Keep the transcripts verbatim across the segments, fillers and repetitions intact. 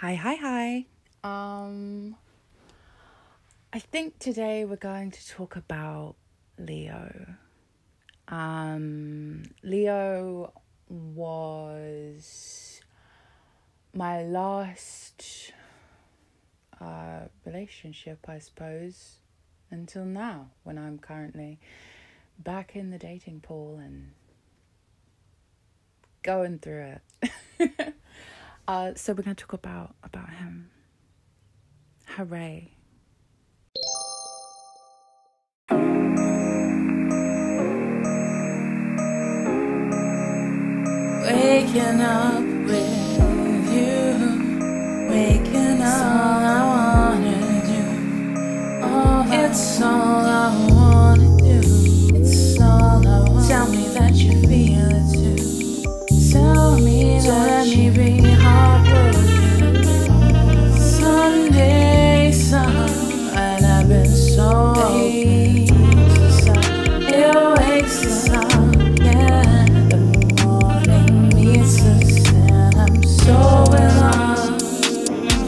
Hi, hi, hi. Um, I think today we're going to talk about Leo. Um, Leo was my last uh, relationship, I suppose, until now, when I'm currently back in the dating pool and going through it. Uh, so we're going to talk about, about him. Hooray. Waking up with you. Waking up. It's all I wanna do. All it's all I wanna do. It's all I wanna do. Tell me that you feel it too. Tell me so that you be. Sunday Sun, and I've been so deep. It wakes us up, yeah. The morning needs us, and I'm so in love.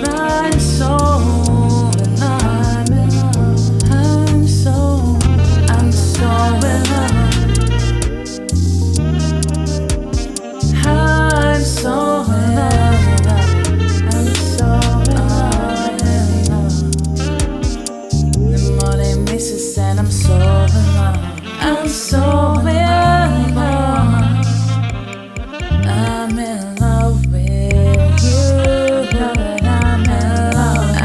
I'm so in love. I'm so, I'm so in love. I'm so in love. I'm so in love. I'm in love with you. But I'm in love. I,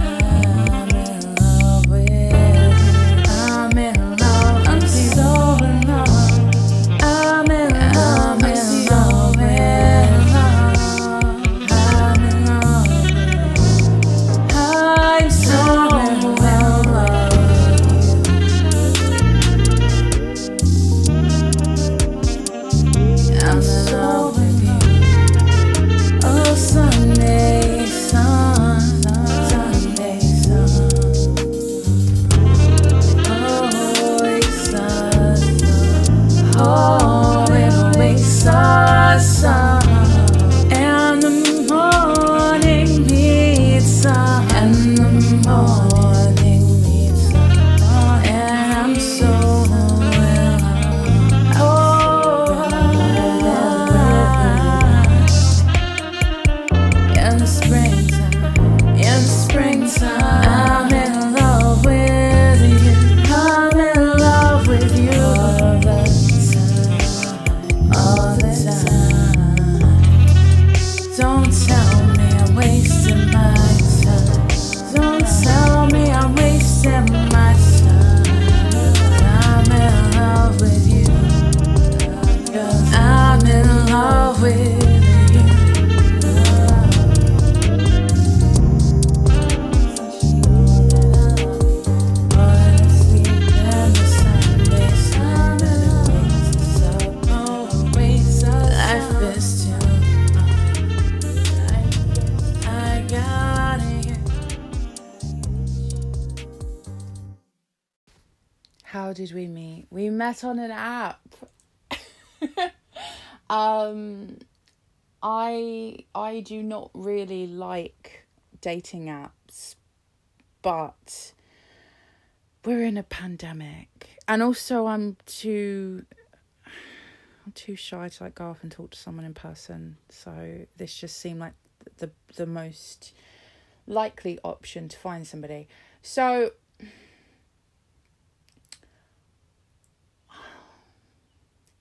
I'm in love with you. I'm in love. I'm so in love. I'm in love. I'm in love with you. I'm in love. I'm so. How did we meet? We met on an app. um, I I do not really like dating apps, but we're in a pandemic, and also I'm too I'm too shy to like go up and talk to someone in person, so this just seemed like the the most likely option to find somebody. So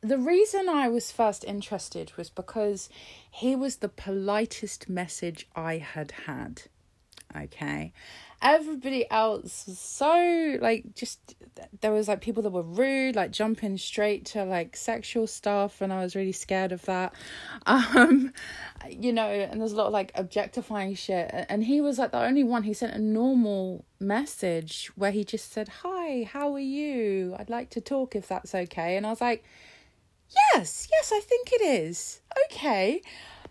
the reason I was first interested was because he was the politest message I had had. Okay, everybody else was so like, just there was like people that were rude, like jumping straight to like sexual stuff, and I was really scared of that, um you know, and there's a lot of like objectifying shit, and he was like the only one who sent a normal message where he just said, hi, how are you, I'd like to talk if that's okay. And I was like, yes yes I think it is okay.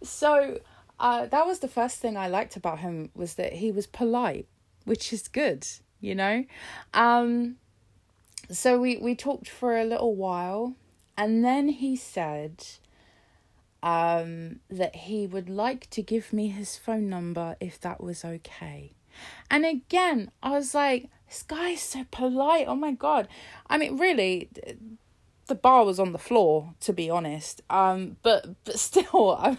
So Uh, that was the first thing I liked about him, was that he was polite, which is good, you know. Um, so we, we talked for a little while, and then he said um, that he would like to give me his phone number if that was okay. And again, I was like, this guy is so polite. Oh, my God. I mean, really, the bar was on the floor, to be honest. Um, but, but still, I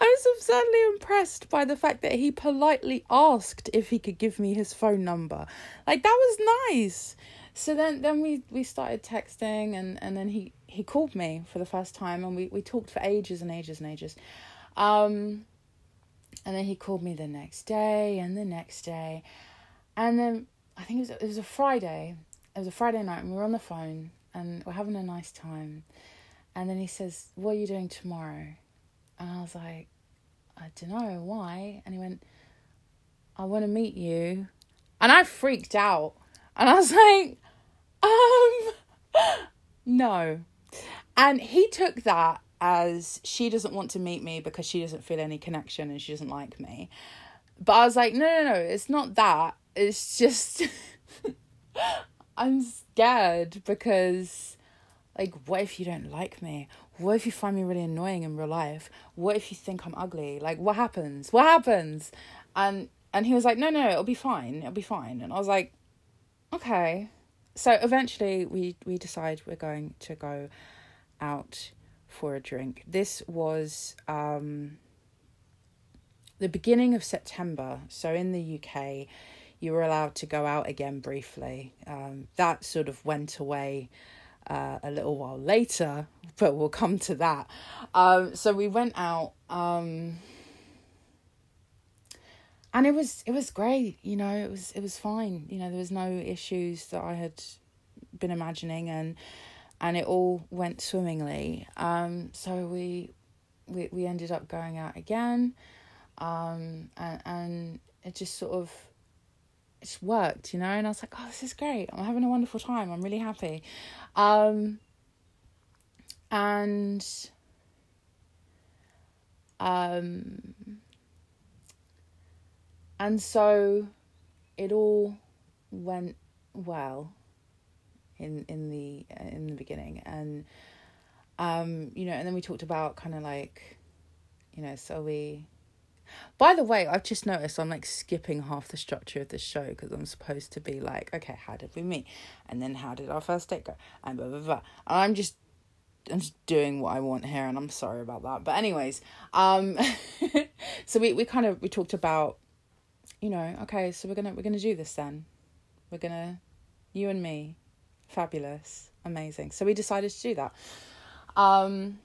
I was absurdly impressed by the fact that he politely asked if he could give me his phone number. Like, that was nice. So then, then we, we started texting, and, and then he, he called me for the first time, and we, we talked for ages and ages and ages. Um, and then he called me the next day and the next day. And then I think it was, it was a Friday. It was a Friday night, and we were on the phone and we're having a nice time. And then he says, what are you doing tomorrow? And I was like, I don't know why. And he went, I want to meet you. And I freaked out. And I was like, um, no. And he took that as she doesn't want to meet me because she doesn't feel any connection and she doesn't like me. But I was like, no, no, no, it's not that. It's just, I'm scared because, like, what if you don't like me? What if you find me really annoying in real life? What if you think I'm ugly? Like, what happens? What happens? And and he was like, no, no, it'll be fine. It'll be fine. And I was like, okay. So eventually we, we decide we're going to go out for a drink. This was um, the beginning of September. So in the U K, you were allowed to go out again briefly. Um, that sort of went away Uh, a little while later, but we'll come to that. Um, so we went out, um, and it was it was great. You know, it was it was fine. You know, there was no issues that I had been imagining, and and it all went swimmingly. Um, so we we we ended up going out again, um, and and it just sort of it's worked, you know, and I was like, oh, this is great. I'm having a wonderful time. I'm really happy. Um, and, um, and so it all went well in, in the, in the beginning. And, um, you know, and then we talked about kind of like, you know, so we, by the way, I've just noticed I'm like skipping half the structure of this show because I'm supposed to be like, okay, how did we meet? And then how did our first date go? And blah, blah, blah. And I'm just, I'm just doing what I want here, and I'm sorry about that. But anyways, um, so we, we kind of, we talked about, you know, okay, so we're going to, we're going to do this then. We're going to, you and me, fabulous, amazing. So we decided to do that. Um,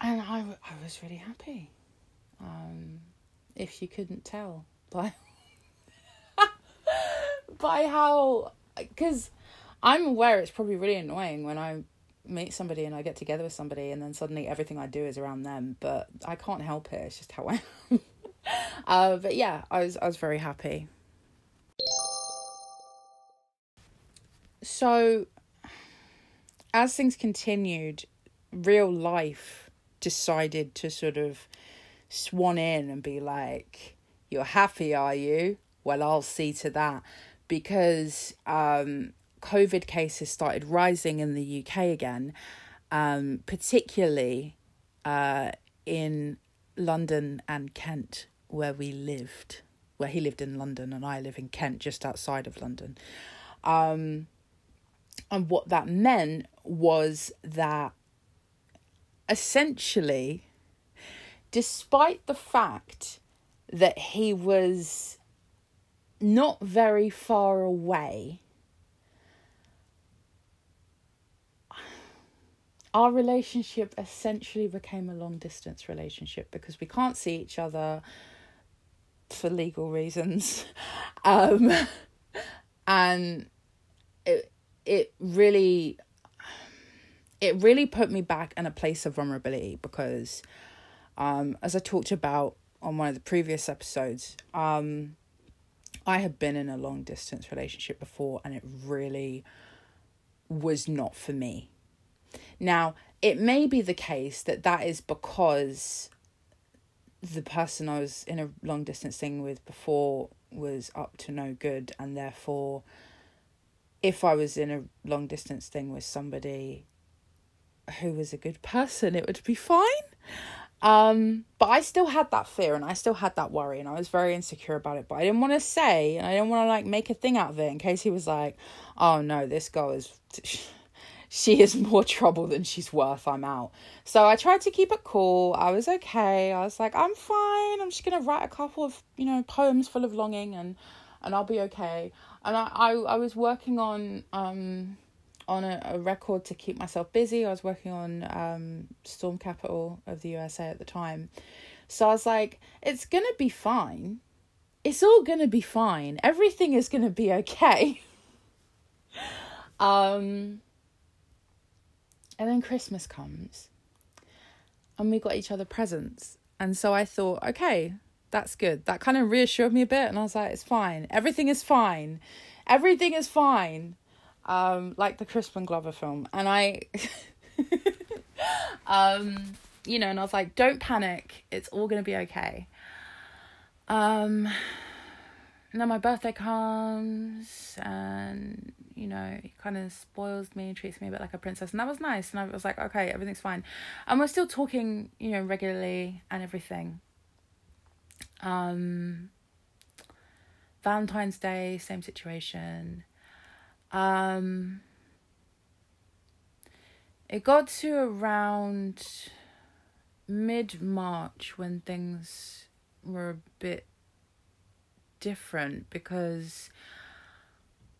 and I, I was really happy. Um, if you couldn't tell by, by how, because I'm aware it's probably really annoying when I meet somebody and I get together with somebody and then suddenly everything I do is around them, but I can't help it. It's just how I am. uh, but yeah, I was, I was very happy. So as things continued, real life decided to sort of swan in and be like, you're happy, are you? Well, I'll see to that, because um COVID cases started rising in the U K again, um particularly uh in London and Kent, where we lived, where he lived in London and I live in Kent, just outside of London. um And what that meant was that essentially, despite the fact that he was not very far away, our relationship essentially became a long distance relationship because we can't see each other for legal reasons. Um, and it it really it really put me back in a place of vulnerability because um, as I talked about on one of the previous episodes, um, I had been in a long distance relationship before and it really was not for me. Now, it may be the case that that is because the person I was in a long distance thing with before was up to no good, and therefore, if I was in a long distance thing with somebody who was a good person, it would be fine. Um, but I still had that fear and I still had that worry and I was very insecure about it, but I didn't want to say, and I didn't want to like make a thing out of it in case he was like, oh no, this girl is... she is more trouble than she's worth. I'm out. So I tried to keep it cool. I was okay. I was like, I'm fine. I'm just going to write a couple of, you know, poems full of longing and, and I'll be okay. And I, I, I was working on, um, on a, a record to keep myself busy. I was working on, um, Storm Capital of the U S A at the time. So I was like, it's going to be fine. It's all going to be fine. Everything is going to be okay. um, And then Christmas comes and we got each other presents. And so I thought, okay, that's good. That kind of reassured me a bit. And I was like, it's fine. Everything is fine. Everything is fine. Um, like the Crispin Glover film. And I, um, you know, and I was like, don't panic. It's all going to be okay. Um, and then my birthday comes and... you know, he kind of spoils me and treats me a bit like a princess. And that was nice. And I was like, okay, everything's fine. And we're still talking, you know, regularly and everything. Um, Valentine's Day, same situation. Um, it got to around mid-March when things were a bit different because...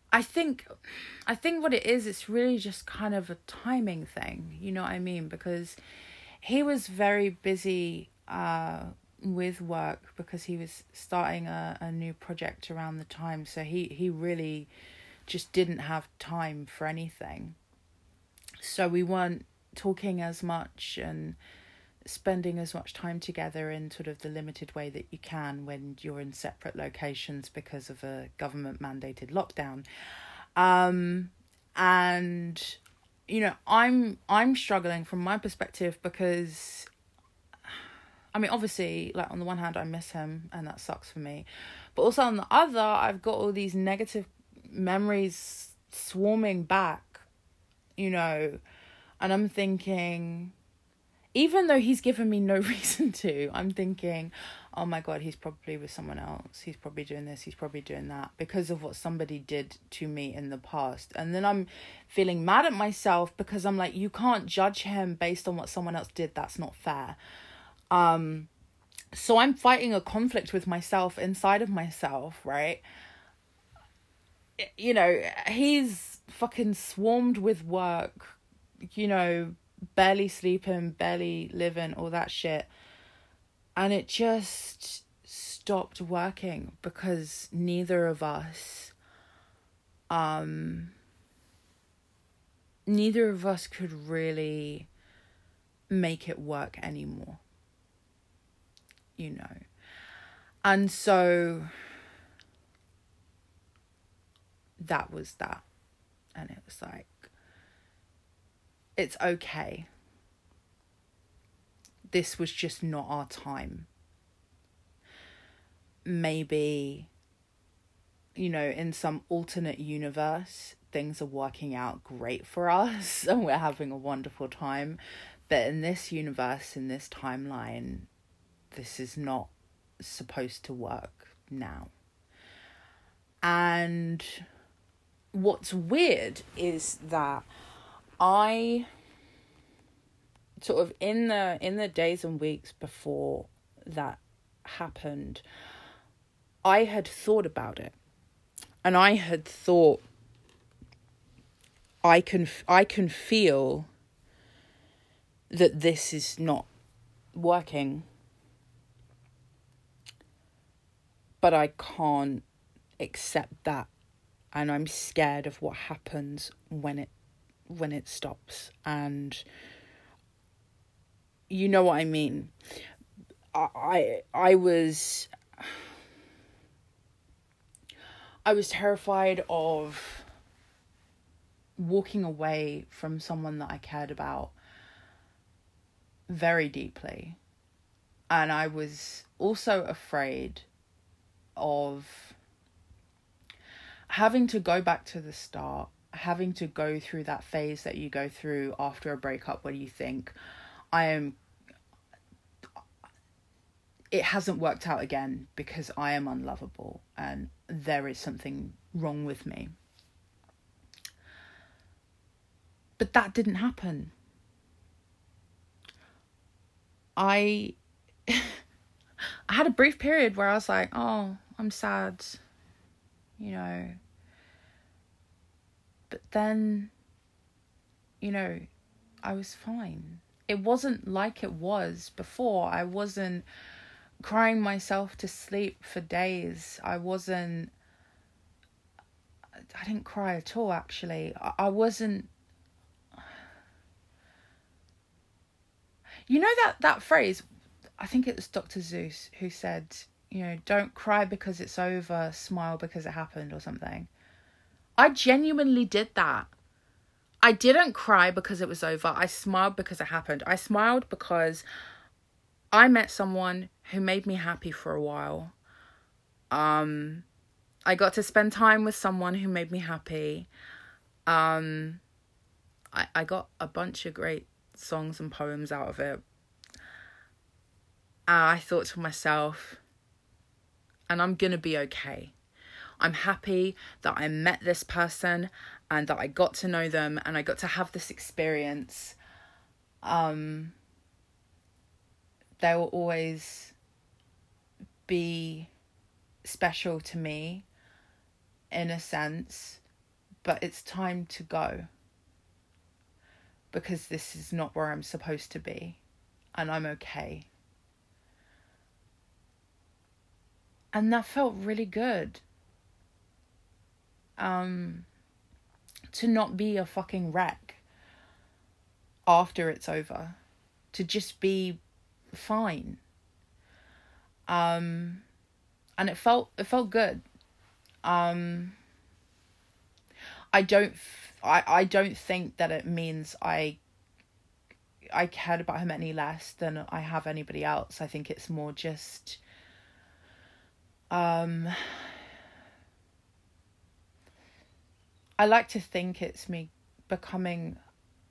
I think, I think what it is, it's really just kind of a timing thing. You know what I mean? Because he was very busy uh, with work because he was starting a, a new project around the time. So he, he really just didn't have time for anything. So we weren't talking as much and spending as much time together in sort of the limited way that you can when you're in separate locations because of a government mandated lockdown. Um, and, you know, I'm, I'm struggling from my perspective because, I mean, obviously, like on the one hand, I miss him and that sucks for me. But also on the other, I've got all these negative memories swarming back, you know, and I'm thinking... even though he's given me no reason to, I'm thinking, oh my God, he's probably with someone else. He's probably doing this. He's probably doing that because of what somebody did to me in the past. And then I'm feeling mad at myself because I'm like, you can't judge him based on what someone else did. That's not fair. Um, so I'm fighting a conflict with myself inside of myself, right? You know, he's fucking swarmed with work, you know, barely sleeping, barely living, all that shit. And it just stopped working because neither of us, um, neither of us could really make it work anymore, you know. And so that was that. And it was like, it's okay. This was just not our time. Maybe, you know, in some alternate universe, things are working out great for us and we're having a wonderful time. But in this universe, in this timeline, this is not supposed to work now. And what's weird is that I sort of in the in the days and weeks before that happened, I had thought about it, and I had thought I can I can feel that this is not working, but I can't accept that, and I'm scared of what happens when it when it stops. And you know what I mean. I I was I was terrified of walking away from someone that I cared about very deeply, and I was also afraid of having to go back to the start, having to go through that phase that you go through after a breakup where you think, I am, it hasn't worked out again because I am unlovable and there is something wrong with me. But that didn't happen. I I had a brief period where I was like, oh, I'm sad, you know. But then, you know, I was fine. It wasn't like it was before. I wasn't crying myself to sleep for days. I wasn't... I didn't cry at all, actually. I wasn't... You know that, that phrase, I think it was Doctor Zeus who said, you know, don't cry because it's over, smile because it happened or something. I genuinely did that. I didn't cry because it was over. I smiled because it happened. I smiled because I met someone who made me happy for a while. Um, I got to spend time with someone who made me happy. Um, I, I got a bunch of great songs and poems out of it. And I thought to myself, and I'm gonna be okay. I'm happy that I met this person and that I got to know them and I got to have this experience. Um, they will always be special to me in a sense, but it's time to go. Because this is not where I'm supposed to be. And I'm okay. And that felt really good. Um, to not be a fucking wreck after it's over. To just be fine. Um, and it felt it felt good. Um, I don't... F- I, I don't think that it means I I cared about him any less than I have anybody else. I think it's more just um I like to think it's me becoming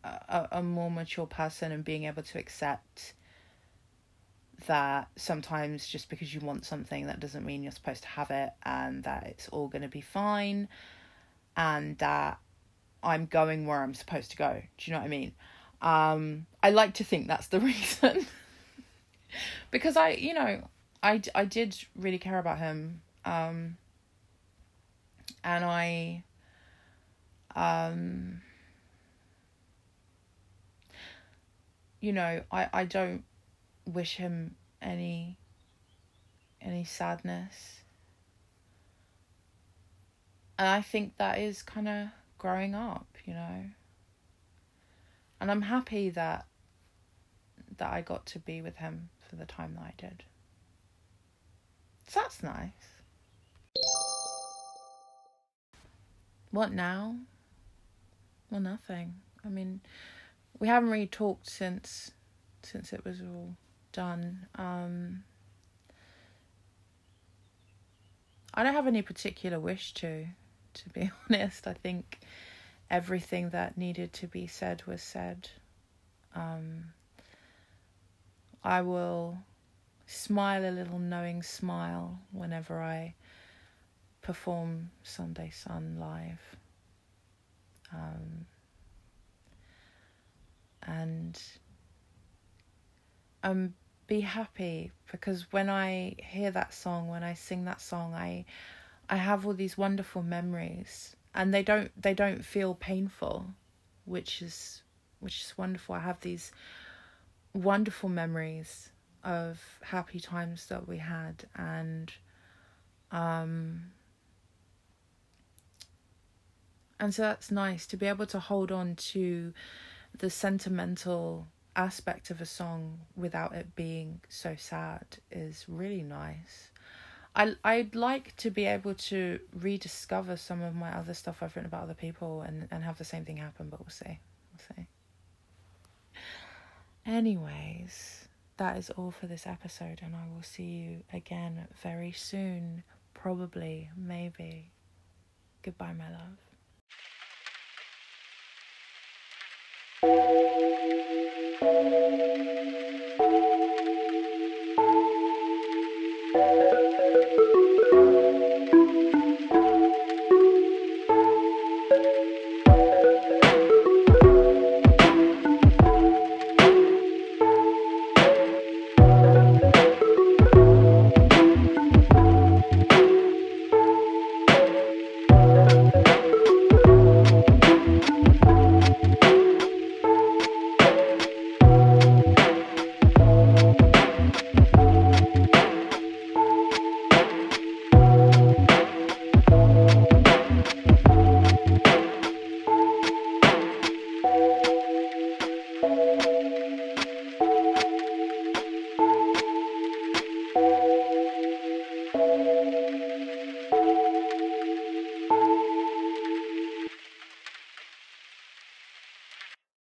a, a more mature person and being able to accept that sometimes just because you want something, that doesn't mean you're supposed to have it, and that it's all going to be fine, and that I'm going where I'm supposed to go. Do you know what I mean? Um, I like to think that's the reason. Because I, you know, I, I did really care about him. Um, and I... Um, you know, I, I don't wish him any... any sadness. And I think that is kind of... growing up, you know. And I'm happy that that I got to be with him for the time that I did. So that's nice. What now? Well, nothing. I mean, we haven't really talked since since it was all done. Um, I don't have any particular wish to To be honest. I think everything that needed to be said was said. Um, I will smile a little knowing smile whenever I perform Sunday Sun live. Um, and um, be happy, because when I hear that song, when I sing that song, I I have all these wonderful memories, and they don't they don't feel painful, which is which is wonderful. I have these wonderful memories of happy times that we had, and um and so that's nice to be able to hold on to the sentimental aspect of a song without it being so sad is really nice. I, I'd like to be able to rediscover some of my other stuff I've written about other people and, and have the same thing happen, but we'll see. We'll see. Anyways, that is all for this episode, and I will see you again very soon. Probably, maybe. Goodbye, my love. Thank you.